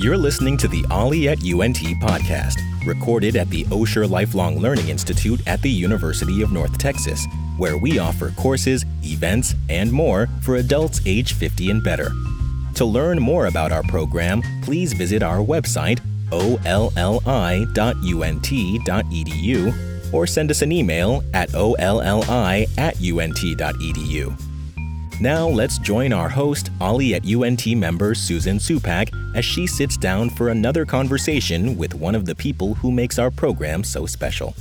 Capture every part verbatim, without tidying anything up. You're listening to the Ollie at U N T podcast, recorded at the Osher Lifelong Learning Institute at the University of North Texas, where we offer courses, events, and more for adults age fifty and better. To learn more about our program, please visit our website, olli dot u n t dot e d u, or send us an email at olli at u n t dot e d u. Now let's join our host, Ollie at U N T member Susan Supak, as she sits down for another conversation with one of the people who makes our program so special.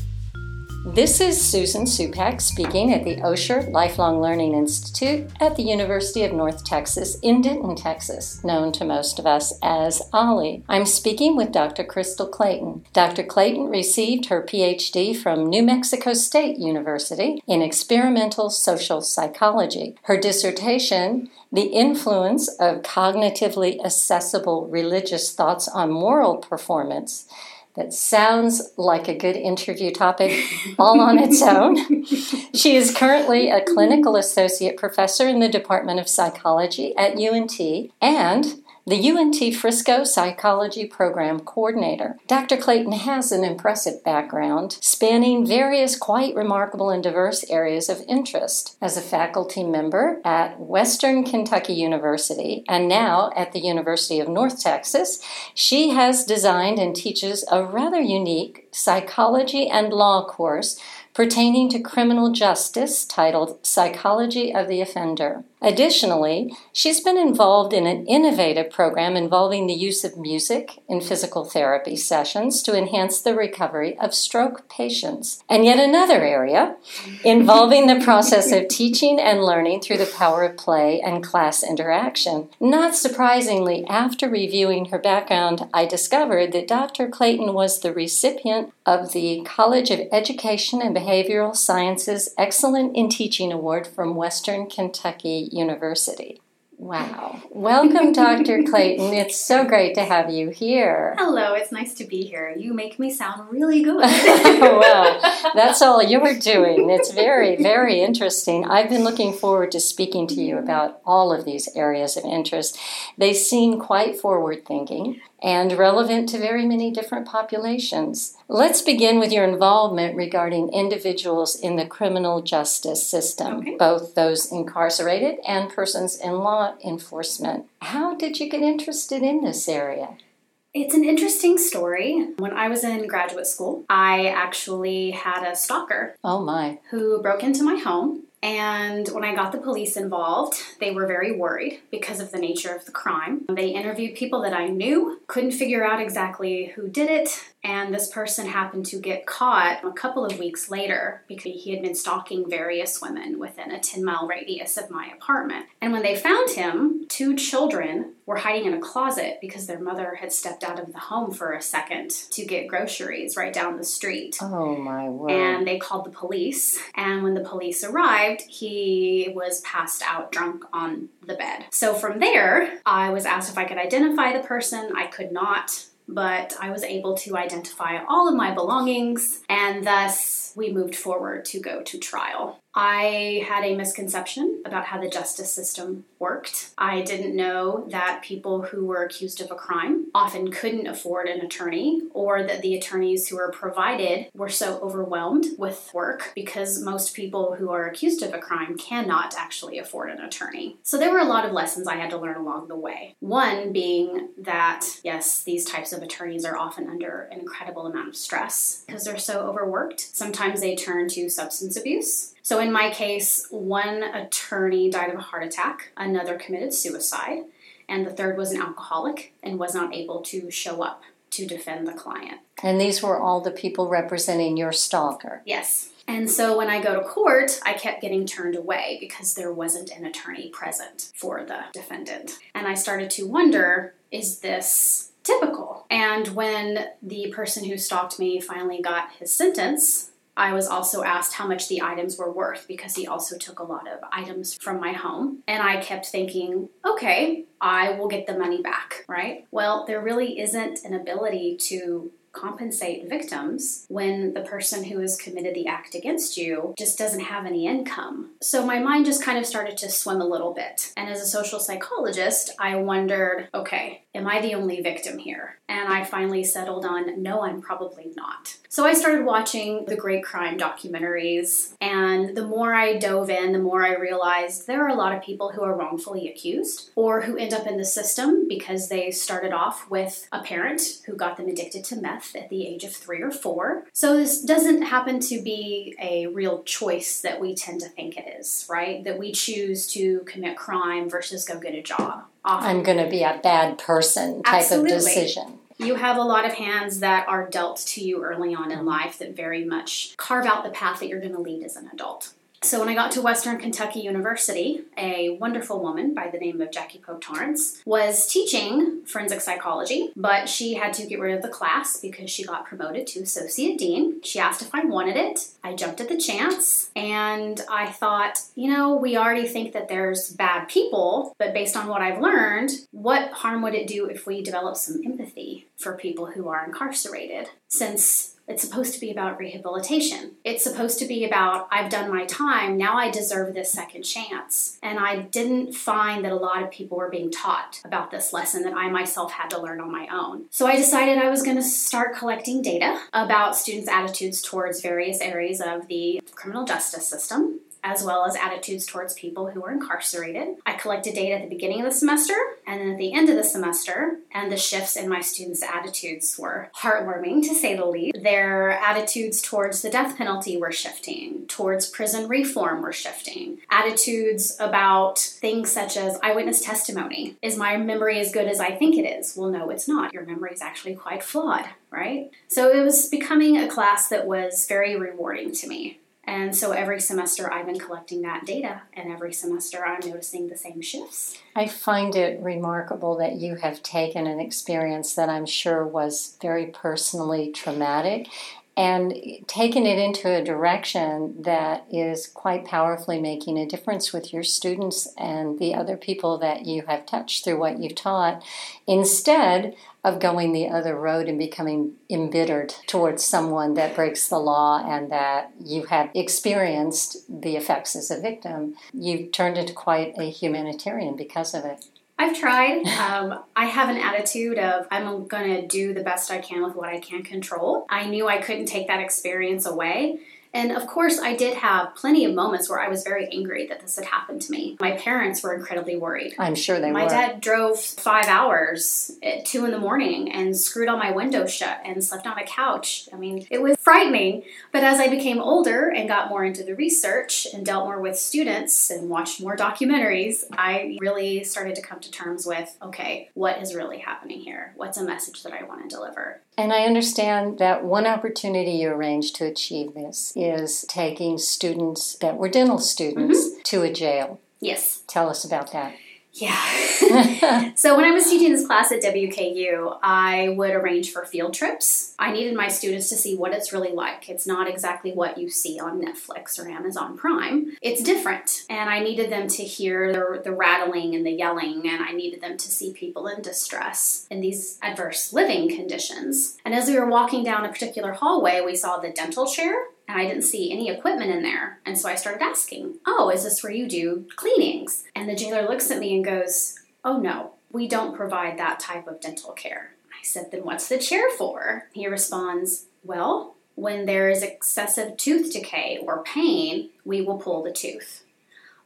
This is Susan Supak speaking at the Osher Lifelong Learning Institute at the University of North Texas in Denton, Texas, known to most of us as Ollie. I'm speaking with Doctor Crystal Clayton. Doctor Clayton received her P H D from New Mexico State University in experimental social psychology. Her dissertation, The Influence of Cognitively Accessible Religious Thoughts on Moral Performance, that sounds like a good interview topic all on its own. She is currently a clinical associate professor in the Department of Psychology at U N T and the U N T Frisco Psychology Program Coordinator. Doctor Clayton has an impressive background spanning various quite remarkable and diverse areas of interest as a faculty member at Western Kentucky University and now at the University of North Texas. She has designed and teaches a rather unique psychology and law course pertaining to criminal justice titled Psychology of the Offender. Additionally, she's been involved in an innovative program involving the use of music in physical therapy sessions to enhance the recovery of stroke patients. And yet another area involving the process of teaching and learning through the power of play and class interaction. Not surprisingly, after reviewing her background, I discovered that Doctor Clayton was the recipient of the College of Education and Behavioral Sciences Excellent in Teaching Award from Western Kentucky University. Wow. Welcome, Doctor Clayton. It's so great to have you here. Hello. It's nice to be here. You make me sound really good. Well, that's all you're doing. It's very, very interesting. I've been looking forward to speaking to you about all of these areas of interest. They seem quite forward-thinking and relevant to very many different populations. Let's begin with your involvement regarding individuals in the criminal justice system, okay, both those incarcerated and persons in law enforcement. How did you get interested in this area? It's an interesting story. When I was in graduate school, I actually had a stalker. Oh my. Who broke into my home. And when I got the police involved, they were very worried because of the nature of the crime. They interviewed people that I knew, couldn't figure out exactly who did it, and this person happened to get caught a couple of weeks later because he had been stalking various women within a ten-mile radius of my apartment. And when they found him, two children were hiding in a closet because their mother had stepped out of the home for a second to get groceries right down the street. Oh, my word. And they called the police, and when the police arrived, he was passed out drunk on the bed. So from there, I was asked if I could identify the person. I could not, but I was able to identify all of my belongings, and thus we moved forward to go to trial. I had a misconception about how the justice system worked. I didn't know that people who were accused of a crime often couldn't afford an attorney, or that the attorneys who were provided were so overwhelmed with work, because most people who are accused of a crime cannot actually afford an attorney. So there were a lot of lessons I had to learn along the way. One being that, yes, these types of attorneys are often under an incredible amount of stress because they're so overworked. Sometimes they turn to substance abuse. So in my case, one attorney died of a heart attack, another committed suicide, and the third was an alcoholic and was not able to show up to defend the client. And these were all the people representing your stalker? Yes. And so when I go to court, I kept getting turned away because there wasn't an attorney present for the defendant. And I started to wonder, is this typical? And when the person who stalked me finally got his sentence, I was also asked how much the items were worth because he also took a lot of items from my home. And I kept thinking, okay, I will get the money back, right? Well, there really isn't an ability to compensate victims when the person who has committed the act against you just doesn't have any income. So my mind just kind of started to swim a little bit. And as a social psychologist, I wondered, okay, am I the only victim here? And I finally settled on, no, I'm probably not. So I started watching the great crime documentaries, and the more I dove in, the more I realized there are a lot of people who are wrongfully accused or who end up in the system because they started off with a parent who got them addicted to meth at the age of three or four. So this doesn't happen to be a real choice that we tend to think it is, right? That we choose to commit crime versus go get a job. Often. I'm going to be a bad person type Absolutely. Of decision. You have a lot of hands that are dealt to you early on in life that very much carve out the path that you're going to lead as an adult. So when I got to Western Kentucky University, a wonderful woman by the name of Jackie Pope Torrance was teaching forensic psychology, but she had to get rid of the class because she got promoted to associate dean. She asked if I wanted it. I jumped at the chance, and I thought, you know, we already think that there's bad people, but based on what I've learned, what harm would it do if we develop some empathy for people who are incarcerated? Since it's supposed to be about rehabilitation. It's supposed to be about, I've done my time, now I deserve this second chance. And I didn't find that a lot of people were being taught about this lesson that I myself had to learn on my own. So I decided I was going to start collecting data about students' attitudes towards various areas of the criminal justice system, as well as attitudes towards people who were incarcerated. I collected data at the beginning of the semester and then at the end of the semester, and the shifts in my students' attitudes were heartwarming, to say the least. Their attitudes towards the death penalty were shifting, towards prison reform were shifting. Attitudes about things such as eyewitness testimony. Is my memory as good as I think it is? Well, no, it's not. Your memory is actually quite flawed, right? So it was becoming a class that was very rewarding to me. And so every semester I've been collecting that data, and every semester I'm noticing the same shifts. I find it remarkable that you have taken an experience that I'm sure was very personally traumatic and taken it into a direction that is quite powerfully making a difference with your students and the other people that you have touched through what you've taught, instead of going the other road and becoming embittered towards someone that breaks the law and that you have experienced the effects as a victim. You've turned into quite a humanitarian because of it. I've tried. Um, I have an attitude of, I'm going to do the best I can with what I can control. I knew I couldn't take that experience away. And of course, I did have plenty of moments where I was very angry that this had happened to me. My parents were incredibly worried. I'm sure they were. My dad drove five hours at two in the morning and screwed all my windows shut and slept on a couch. I mean, it was frightening. But as I became older and got more into the research and dealt more with students and watched more documentaries, I really started to come to terms with, okay, what is really happening here? What's a message that I want to deliver? And I understand that one opportunity you arranged to achieve this is taking students that were dental students mm-hmm. to a jail. Yes. Tell us about that. Yeah. So when I was teaching this class at W K U, I would arrange for field trips. I needed my students to see what it's really like. It's not exactly what you see on Netflix or Amazon Prime. It's different. And I needed them to hear the, the rattling and the yelling, and I needed them to see people in distress in these adverse living conditions. And as we were walking down a particular hallway, we saw the dental chair. And I didn't see any equipment in there. And so I started asking, oh, is this where you do cleanings? And the jailer looks at me and goes, oh, no, we don't provide that type of dental care. I said, then what's the chair for? He responds, well, when there is excessive tooth decay or pain, we will pull the tooth.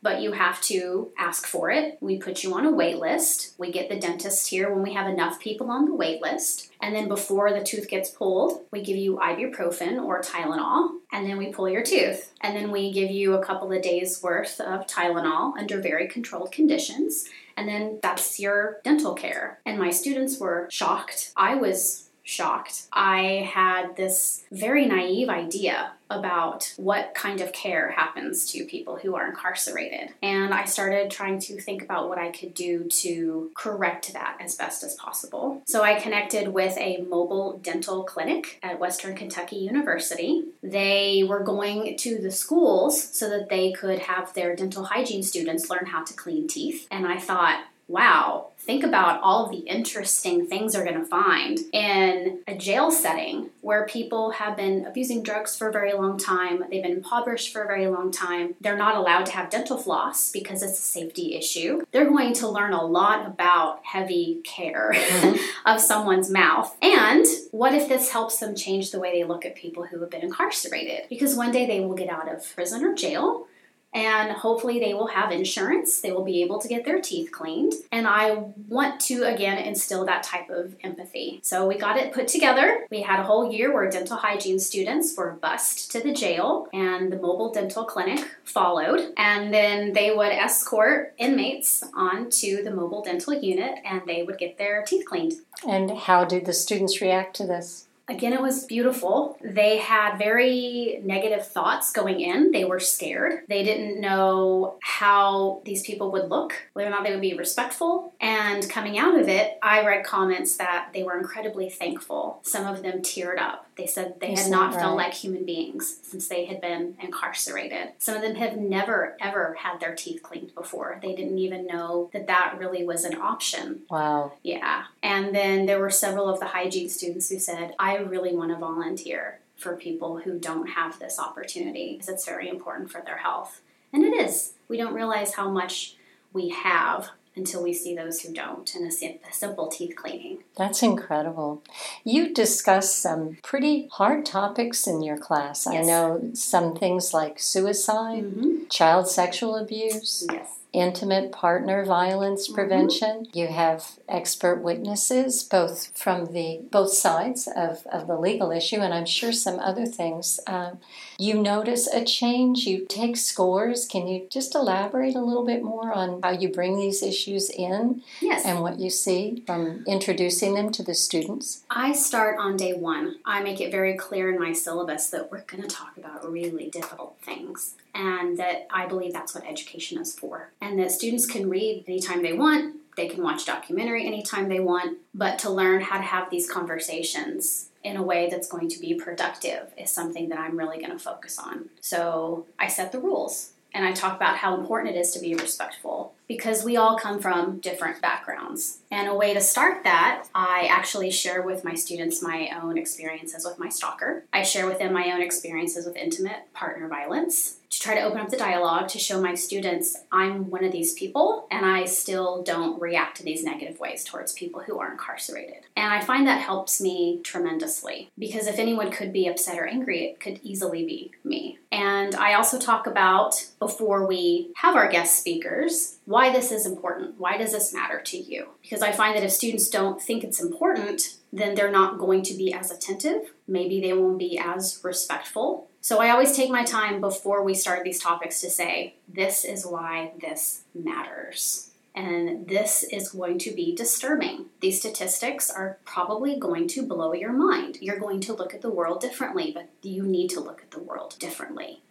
But you have to ask for it. We put you on a wait list. We get the dentist here when we have enough people on the wait list. And then before the tooth gets pulled, we give you ibuprofen or Tylenol, and then we pull your tooth. And then we give you a couple of days worth of Tylenol under very controlled conditions. And then that's your dental care. And my students were shocked. I was shocked. I had this very naive idea about what kind of care happens to people who are incarcerated. And I started trying to think about what I could do to correct that as best as possible. So I connected with a mobile dental clinic at Western Kentucky University. They were going to the schools so that they could have their dental hygiene students learn how to clean teeth. And I thought, wow, think about all of the interesting things they're going to find in a jail setting where people have been abusing drugs for a very long time. They've been impoverished for a very long time. They're not allowed to have dental floss because it's a safety issue. They're going to learn a lot about heavy care mm-hmm. of someone's mouth. And what if this helps them change the way they look at people who have been incarcerated? Because one day they will get out of prison or jail, and hopefully they will have insurance. They will be able to get their teeth cleaned. And I want to, again, instill that type of empathy. So we got it put together. We had a whole year where dental hygiene students were bused to the jail, and the mobile dental clinic followed. And then they would escort inmates onto the mobile dental unit, and they would get their teeth cleaned. And how did the students react to this? Again, it was beautiful. They had very negative thoughts going in. They were scared. They didn't know how these people would look, whether or not they would be respectful. And coming out of it, I read comments that they were incredibly thankful. Some of them teared up. They said they had not felt like human beings since they had been incarcerated. Some of them have never, ever had their teeth cleaned before. They didn't even know that that really was an option. Wow. Yeah. And then there were several of the hygiene students who said, I really want to volunteer for people who don't have this opportunity because it's very important for their health. And it is. We don't realize how much we have until we see those who don't, and a simple teeth cleaning. That's incredible. You discuss some pretty hard topics in your class. Yes. I know some things like suicide, mm-hmm. child sexual abuse, yes. intimate partner violence prevention. Mm-hmm. You have expert witnesses, both from the both sides of, of the legal issue, and I'm sure some other things. Um, you notice a change. You take scores. Can you just elaborate a little bit more on how you bring these issues in yes. and what you see from introducing them to the students? I start on day one. I make it very clear in my syllabus that we're going to talk about really difficult things, and that I believe that's what education is for. And that students can read anytime they want, they can watch documentary anytime they want, but to learn how to have these conversations in a way that's going to be productive is something that I'm really going to focus on. So I set the rules, and I talk about how important it is to be respectful, because we all come from different backgrounds. And a way to start that, I actually share with my students my own experiences with my stalker. I share with them my own experiences with intimate partner violence, to try to open up the dialogue, to show my students I'm one of these people, and I still don't react to these negative ways towards people who are incarcerated. And I find that helps me tremendously, because if anyone could be upset or angry, it could easily be me. And I also talk about, before we have our guest speakers, why this is important. Why does this matter to you? Because I find that if students don't think it's important, then they're not going to be as attentive. Maybe they won't be as respectful. So I always take my time before we start these topics to say, this is why this matters. And this is going to be disturbing. These statistics are probably going to blow your mind. You're going to look at the world differently, but you need to look at the world differently.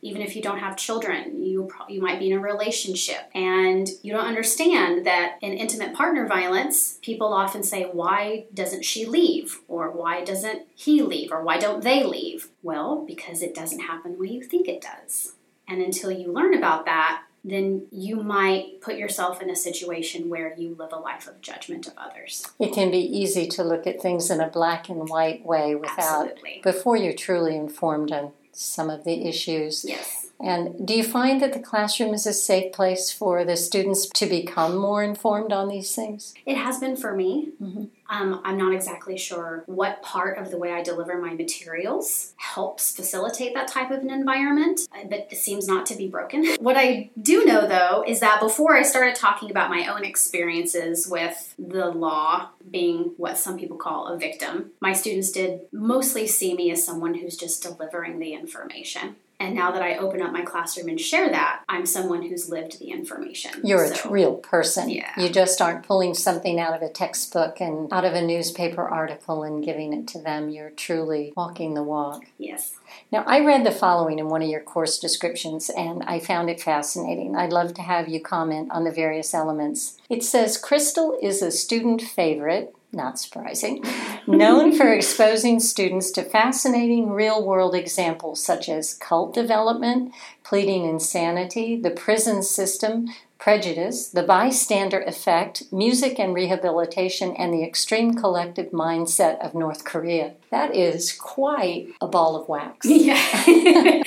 Even if you don't have children, you pro- you might be in a relationship, and you don't understand that in intimate partner violence, people often say, why doesn't she leave? Or why doesn't he leave? Or why don't they leave? Well, because it doesn't happen the way you think it does. And until you learn about that, then you might put yourself in a situation where you live a life of judgment of others. It can be easy to look at things in a black and white way without, Absolutely. Before you're truly informed on some of the issues. Yes. And do you find that the classroom is a safe place for the students to become more informed on these things? It has been for me. Mm-hmm. Um, I'm not exactly sure what part of the way I deliver my materials helps facilitate that type of an environment, but it seems not to be broken. What I do know, though, is that before I started talking about my own experiences with the law, being what some people call a victim, my students did mostly see me as someone who's just delivering the information. And now that I open up my classroom and share that, I'm someone who's lived the information. You're so, a real person. Yeah. You just aren't pulling something out of a textbook and out of a newspaper article and giving it to them. You're truly walking the walk. Yes. Now, I read the following in one of your course descriptions, and I found it fascinating. I'd love to have you comment on the various elements. It says, Crystal is a student favorite. Not surprising, known for exposing students to fascinating real-world examples such as cult development, pleading insanity, the prison system, prejudice, the bystander effect, music and rehabilitation, and the extreme collective mindset of North Korea. That is quite a ball of wax. Yeah.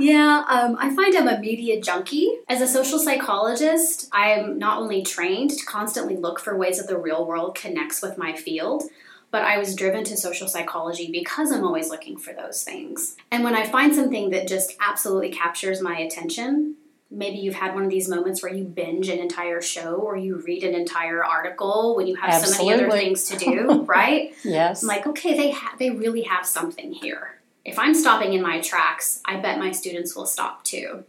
Yeah, um, I find I'm a media junkie. As a social psychologist, I'm not only trained to constantly look for ways that the real world connects with my field, but I was driven to social psychology because I'm always looking for those things. And when I find something that just absolutely captures my attention, maybe you've had one of these moments where you binge an entire show or you read an entire article when you have Absolutely. So many other things to do, right? Yes. I'm like, okay, they ha- they really have something here. If I'm stopping in my tracks, I bet my students will stop too.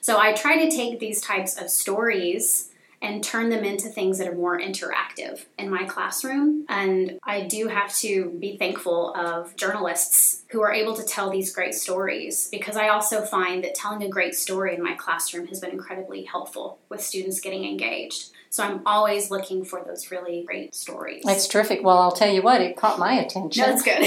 So I try to take these types of stories and turn them into things that are more interactive in my classroom. And I do have to be thankful of journalists who are able to tell these great stories, because I also find that telling a great story in my classroom has been incredibly helpful with students getting engaged. So I'm always looking for those really great stories. That's terrific. Well, I'll tell you what, it caught my attention. That's good.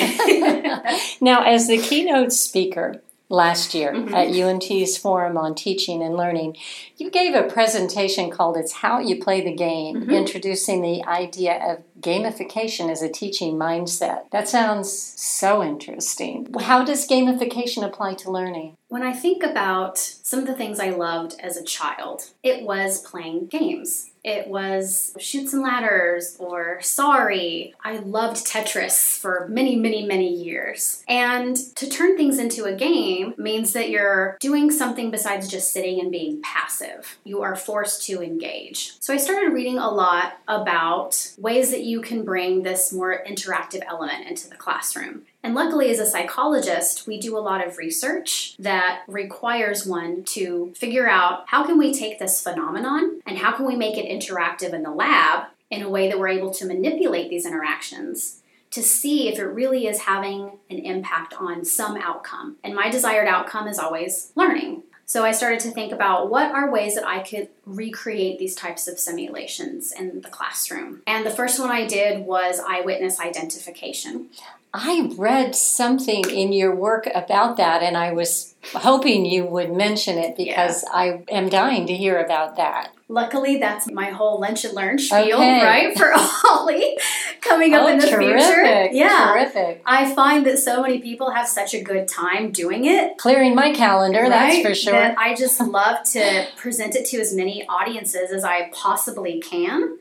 Now, as the keynote speaker last year mm-hmm. at U N T's Forum on Teaching and Learning, you gave a presentation called It's How You Play the Game, mm-hmm. introducing the idea of gamification as a teaching mindset. That sounds so interesting. How does gamification apply to learning? When I think about some of the things I loved as a child, it was playing games. It was Chutes and Ladders or Sorry. I loved Tetris for many, many, many years. And to turn things into a game means that you're doing something besides just sitting and being passive. You are forced to engage. So I started reading a lot about ways that you can bring this more interactive element into the classroom. And luckily, as a psychologist, we do a lot of research that requires one to figure out how can we take this phenomenon and how can we make it interactive in the lab in a way that we're able to manipulate these interactions to see if it really is having an impact on some outcome. And my desired outcome is always learning. So I started to think about what are ways that I could recreate these types of simulations in the classroom. And the first one I did was eyewitness identification. I read something in your work about that, and I was hoping you would mention it because yeah. I am dying to hear about that. Luckily, that's my whole lunch and learn spiel, okay. right, for Ollie coming up oh, in the terrific, future. Yeah, terrific. I find that so many people have such a good time doing it. Clearing my calendar, right? That's for sure. That I just love to present it to as many audiences as I possibly can,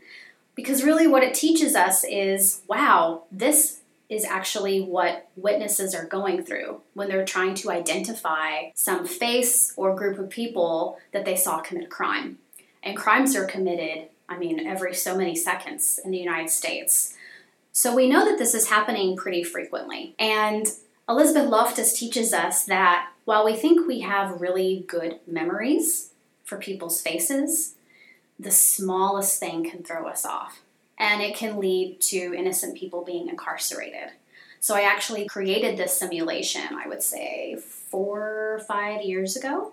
because really what it teaches us is, wow, this is actually what witnesses are going through when they're trying to identify some face or group of people that they saw commit a crime. And crimes are committed, I mean, every so many seconds in the United States. So we know that this is happening pretty frequently. And Elizabeth Loftus teaches us that while we think we have really good memories for people's faces, the smallest thing can throw us off. And it can lead to innocent people being incarcerated. So I actually created this simulation, I would say, four or five years ago.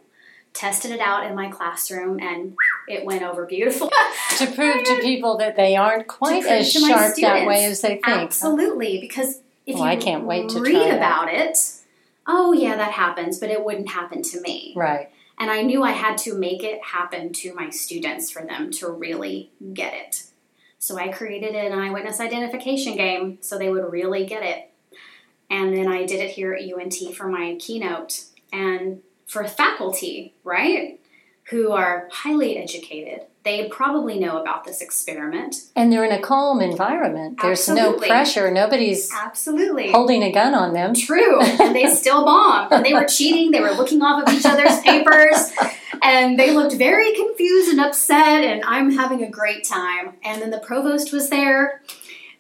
Tested it out in my classroom, and it went over beautiful. To prove to people that they aren't quite as sharp that way as they think. Absolutely, because if well, you I can't wait to read about that. It, oh yeah, that happens, but it wouldn't happen to me. Right. And I knew I had to make it happen to my students for them to really get it. So I created an eyewitness identification game so they would really get it. And then I did it here at U N T for my keynote. And for faculty, right, who are highly educated, they probably know about this experiment. And they're in a calm environment. There's Absolutely. No pressure. Nobody's Absolutely. Holding a gun on them. True. And they still bombed. And they were cheating. They were looking off of each other's papers. And they looked very confused and upset. And I'm having a great time. And then the provost was there.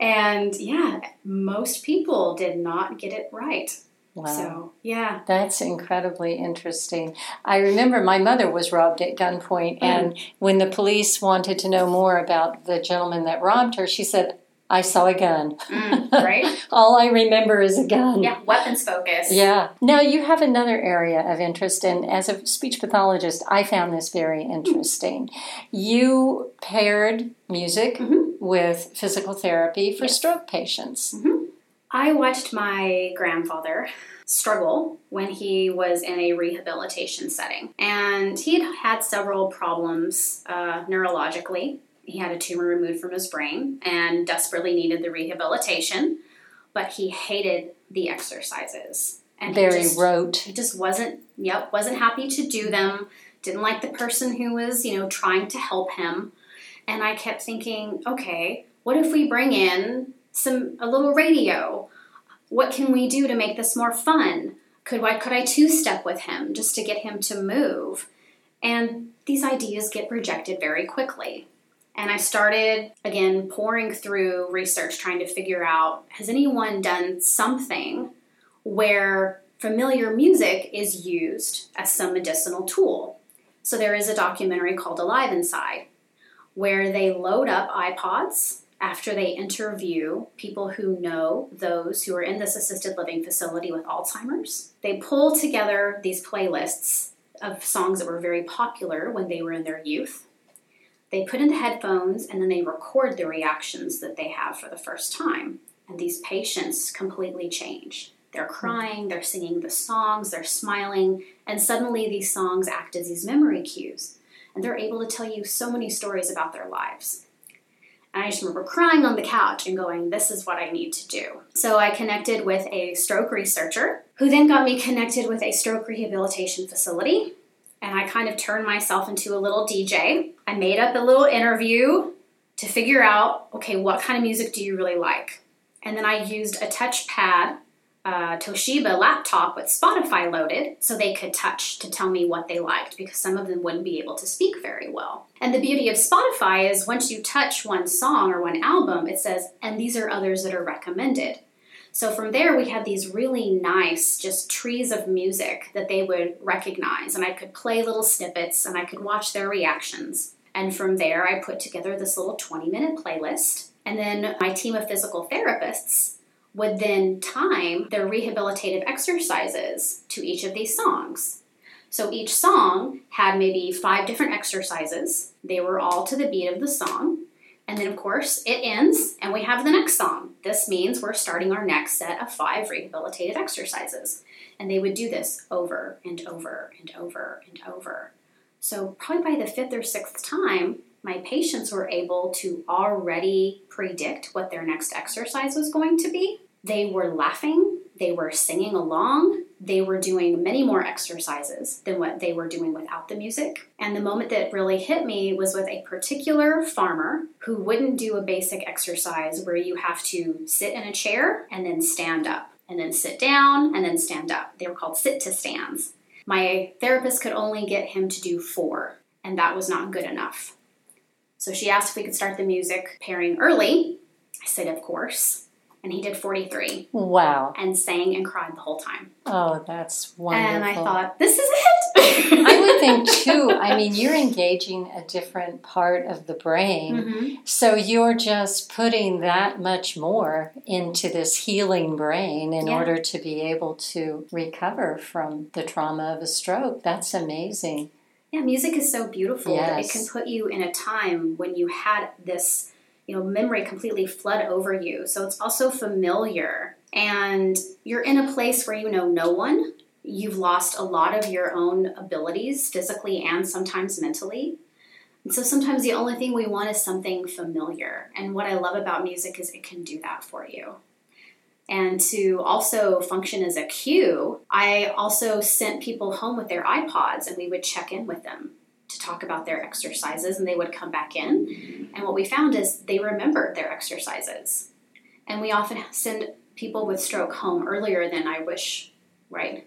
And, yeah, most people did not get it right. Wow. So, yeah. That's incredibly interesting. I remember my mother was robbed at gunpoint, mm. and when the police wanted to know more about the gentleman that robbed her, she said, I saw a gun. Mm, right? All I remember is a gun. Yeah, weapons focus. Yeah. Now, you have another area of interest, and as a speech pathologist, I found this very interesting. You paired music mm-hmm. with physical therapy for yes. stroke patients. Mm-hmm. I watched my grandfather struggle when he was in a rehabilitation setting. And he had had several problems uh, neurologically. He had a tumor removed from his brain and desperately needed the rehabilitation, but he hated the exercises. And Very he just, rote. He just wasn't, yep, wasn't happy to do them, didn't like the person who was, you know, trying to help him. And I kept thinking, okay, what if we bring in some a little radio? What can we do to make this more fun? Could why could I two-step with him just to get him to move? And these ideas get rejected very quickly. And I started, again, pouring through research, trying to figure out, has anyone done something where familiar music is used as some medicinal tool? So there is a documentary called Alive Inside, where they load up iPods after they interview people who know those who are in this assisted living facility with Alzheimer's. They pull together these playlists of songs that were very popular when they were in their youth. They put in the headphones, and then they record the reactions that they have for the first time. And these patients completely change. They're crying, they're singing the songs, they're smiling, and suddenly these songs act as these memory cues. And they're able to tell you so many stories about their lives. And I just remember crying on the couch and going, this is what I need to do. So I connected with a stroke researcher, who then got me connected with a stroke rehabilitation facility. And I kind of turned myself into a little D J. I made up a little interview to figure out, okay, what kind of music do you really like? And then I used a touchpad, uh, Toshiba laptop with Spotify loaded, so they could touch to tell me what they liked, because some of them wouldn't be able to speak very well. And the beauty of Spotify is once you touch one song or one album, it says, and these are others that are recommended. So from there, we had these really nice just trees of music that they would recognize, and I could play little snippets, and I could watch their reactions. And from there, I put together this little twenty-minute playlist, and then my team of physical therapists would then time their rehabilitative exercises to each of these songs. So each song had maybe five different exercises. They were all to the beat of the song. And then, of course, it ends, and we have the next song. This means we're starting our next set of five rehabilitative exercises. And they would do this over and over and over and over. So probably by the fifth or sixth time, my patients were able to already predict what their next exercise was going to be. They were laughing. They were singing along. They were doing many more exercises than what they were doing without the music. And the moment that really hit me was with a particular farmer who wouldn't do a basic exercise where you have to sit in a chair and then stand up, and then sit down and then stand up. They were called sit-to-stands. My therapist could only get him to do four, and that was not good enough. So she asked if we could start the music pairing early. I said, of course. And he did forty-three. Wow. And sang and cried the whole time. Oh, that's wonderful. And I thought, this is it. I would think, too, I mean, you're engaging a different part of the brain. Mm-hmm. So you're just putting that much more into this healing brain in yeah. order to be able to recover from the trauma of a stroke. That's amazing. Yeah, music is so beautiful yes. that it can put you in a time when you had this, you know, memory completely flood over you. So it's also familiar. And you're in a place where you know no one. You've lost a lot of your own abilities, physically and sometimes mentally. And so sometimes the only thing we want is something familiar. And what I love about music is it can do that for you. And to also function as a cue, I also sent people home with their iPods, and we would check in with them to talk about their exercises, and they would come back in. And what we found is they remembered their exercises. And we often send people with stroke home earlier than I wish, right?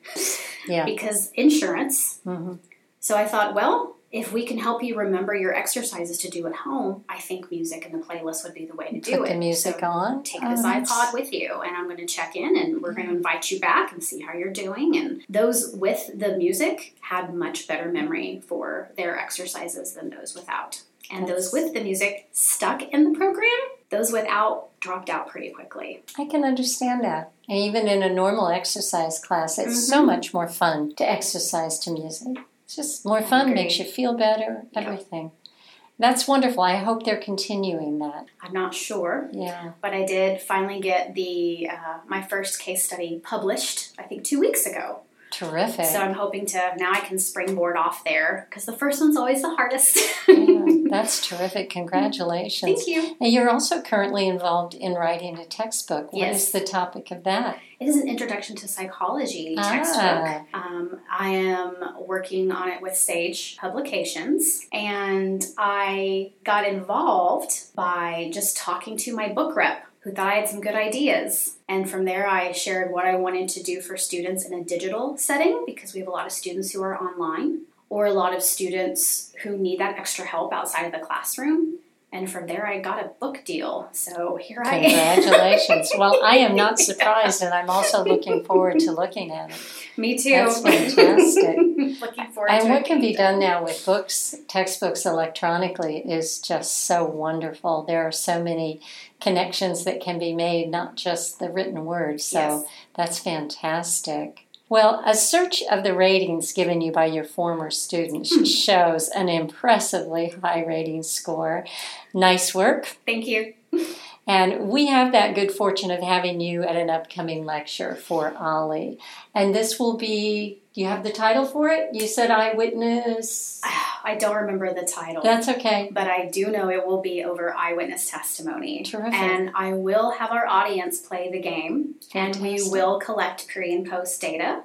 Yeah. Because insurance. Mm-hmm. So I thought, well, if we can help you remember your exercises to do at home, I think music and the playlist would be the way to do it. Put the music so on. Take oh, this that's... iPod with you, and I'm going to check in, and we're going to invite you back and see how you're doing. And those with the music had much better memory for their exercises than those without. And that's... those with the music stuck in the program. Those without dropped out pretty quickly. I can understand that. And even in a normal exercise class, it's mm-hmm. so much more fun to exercise to music. It's just more fun, makes you feel better, everything. That's wonderful. I hope they're continuing that. I'm not sure. Yeah. But I did finally get the uh, my first case study published, I think, two weeks ago. Terrific. So I'm hoping to, now I can springboard off there, because the first one's always the hardest. Yeah, that's terrific. Congratulations. Thank you. And you're also currently involved in writing a textbook. What yes. is the topic of that? It is an introduction to psychology ah. textbook. Um, I am working on it with Sage Publications, and I got involved by just talking to my book rep, who thought I had some good ideas. And from there, I shared what I wanted to do for students in a digital setting, because we have a lot of students who are online, or a lot of students who need that extra help outside of the classroom. And from there, I got a book deal. So here I am. Congratulations. Well, I am not surprised, and I'm also looking forward to looking at it. Me too. That's fantastic. Looking forward and to it. And what can be done now with books, textbooks electronically is just so wonderful. There are so many connections that can be made, not just the written word. So yes. that's fantastic. Well, a search of the ratings given you by your former students hmm. shows an impressively high rating score. Nice work. Thank you. And we have that good fortune of having you at an upcoming lecture for Ollie. And this will be, do you have the title for it? You said Eyewitness. I don't remember the title. That's okay. But I do know it will be over eyewitness testimony. Terrific. And I will have our audience play the game. Fantastic. And we will collect pre and post data,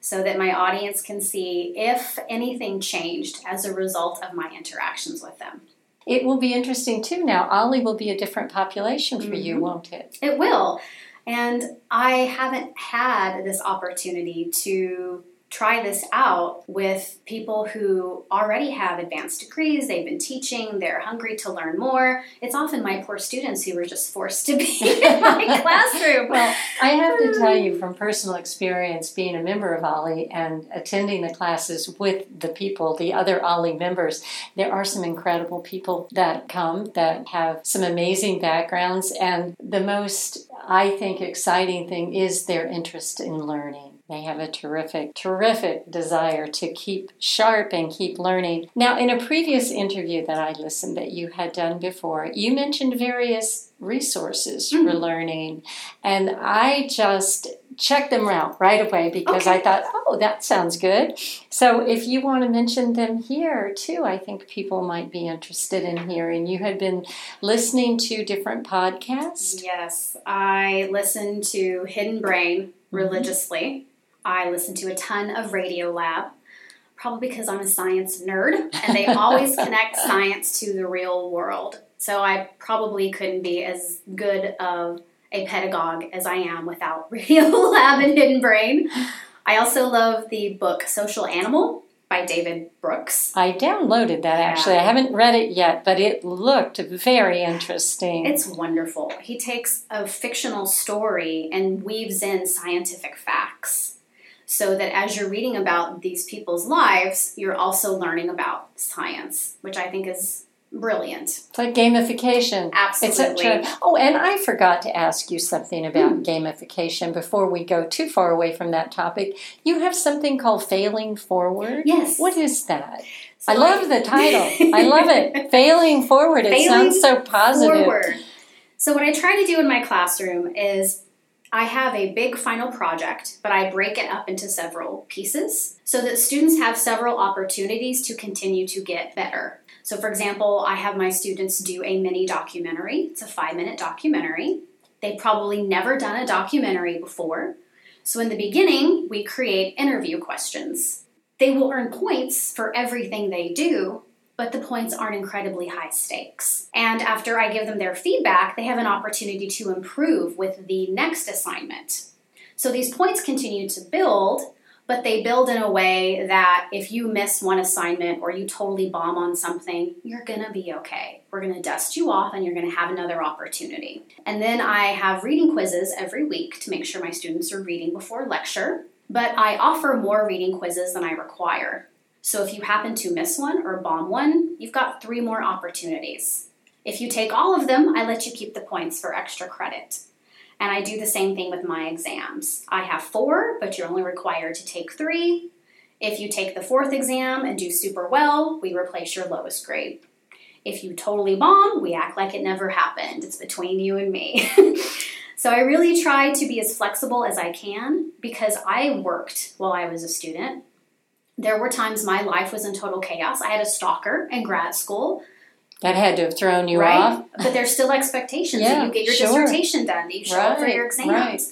so that my audience can see if anything changed as a result of my interactions with them. It will be interesting, too. Now, Ollie will be a different population for mm-hmm. you, won't it? It will. And I haven't had this opportunity to try this out with people who already have advanced degrees, they've been teaching, they're hungry to learn more. It's often my poor students who were just forced to be in my classroom. Well, I have to tell you from personal experience, being a member of Ollie and attending the classes with the people, the other Ollie members, there are some incredible people that come that have some amazing backgrounds, and the most, I think, exciting thing is their interest in learning. They have a terrific, terrific desire to keep sharp and keep learning. Now, in a previous interview that I listened that you had done before, you mentioned various resources mm-hmm. for learning, and I just checked them out right away because okay. I thought, oh, that sounds good. So if you want to mention them here, too, I think people might be interested in hearing. You had been listening to different podcasts? Yes, I listened to Hidden Brain religiously. Mm-hmm. I listen to a ton of Radiolab, probably because I'm a science nerd, and they always connect science to the real world. So I probably couldn't be as good of a pedagogue as I am without Radiolab and Hidden Brain. I also love the book Social Animal by David Brooks. I downloaded that, actually. Yeah. I haven't read it yet, but it looked very interesting. It's wonderful. He takes a fictional story and weaves in scientific facts, so that as you're reading about these people's lives, you're also learning about science, which I think is brilliant. It's like gamification. Absolutely. Oh, and I forgot to ask you something about mm. gamification before we go too far away from that topic. You have something called Failing Forward. Yes. What is that? So I love I, the title. I love it. Failing Forward. It Failing sounds so positive. Forward. So what I try to do in my classroom is, I have a big final project, but I break it up into several pieces so that students have several opportunities to continue to get better. So, for example, I have my students do a mini documentary. It's a five-minute documentary. They've probably never done a documentary before. So in the beginning, we create interview questions. They will earn points for everything they do, but the points aren't incredibly high stakes. And after I give them their feedback, they have an opportunity to improve with the next assignment. So these points continue to build, but they build in a way that if you miss one assignment or you totally bomb on something, you're going to be okay. We're going to dust you off and you're going to have another opportunity. And then I have reading quizzes every week to make sure my students are reading before lecture, but I offer more reading quizzes than I require. So if you happen to miss one or bomb one, you've got three more opportunities. If you take all of them, I let you keep the points for extra credit. And I do the same thing with my exams. I have four, but you're only required to take three. If you take the fourth exam and do super well, we replace your lowest grade. If you totally bomb, we act like it never happened. It's between you and me. So I really try to be as flexible as I can because I worked while I was a student. There were times my life was in total chaos. I had a stalker in grad school. That had to have thrown you right? off. But there's still expectations yeah, that you get your sure. dissertation done, that you show right, up for your exams. Right.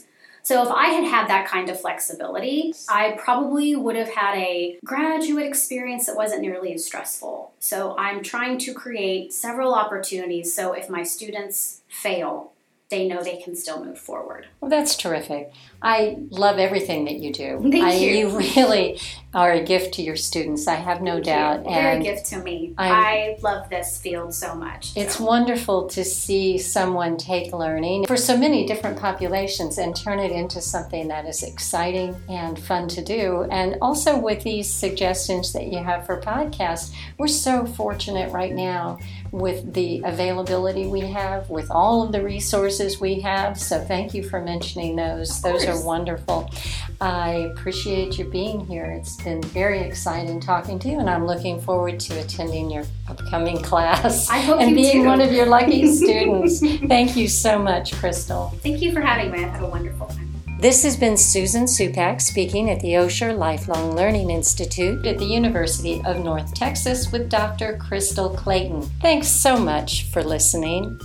So if I had had that kind of flexibility, I probably would have had a graduate experience that wasn't nearly as stressful. So I'm trying to create several opportunities so if my students fail, they know they can still move forward. Well, that's terrific. I love everything that you do. Thank I, you. You really are a gift to your students, I have no Thank doubt. You. They're and a gift to me. I'm, I love this field so much. It's so. Wonderful to see someone take learning for so many different populations and turn it into something that is exciting and fun to do. And also with these suggestions that you have for podcasts, we're so fortunate right now with the availability we have, with all of the resources we have. So thank you for mentioning those. Those are wonderful. I appreciate you being here. It's been very exciting talking to you, and I'm looking forward to attending your upcoming class I hope and you being too. One of your lucky students. Thank you so much, Crystal. Thank you for having me. I had a wonderful time. This has been Susan Supak speaking at the Osher Lifelong Learning Institute at the University of North Texas with Doctor Crystal Clayton. Thanks so much for listening.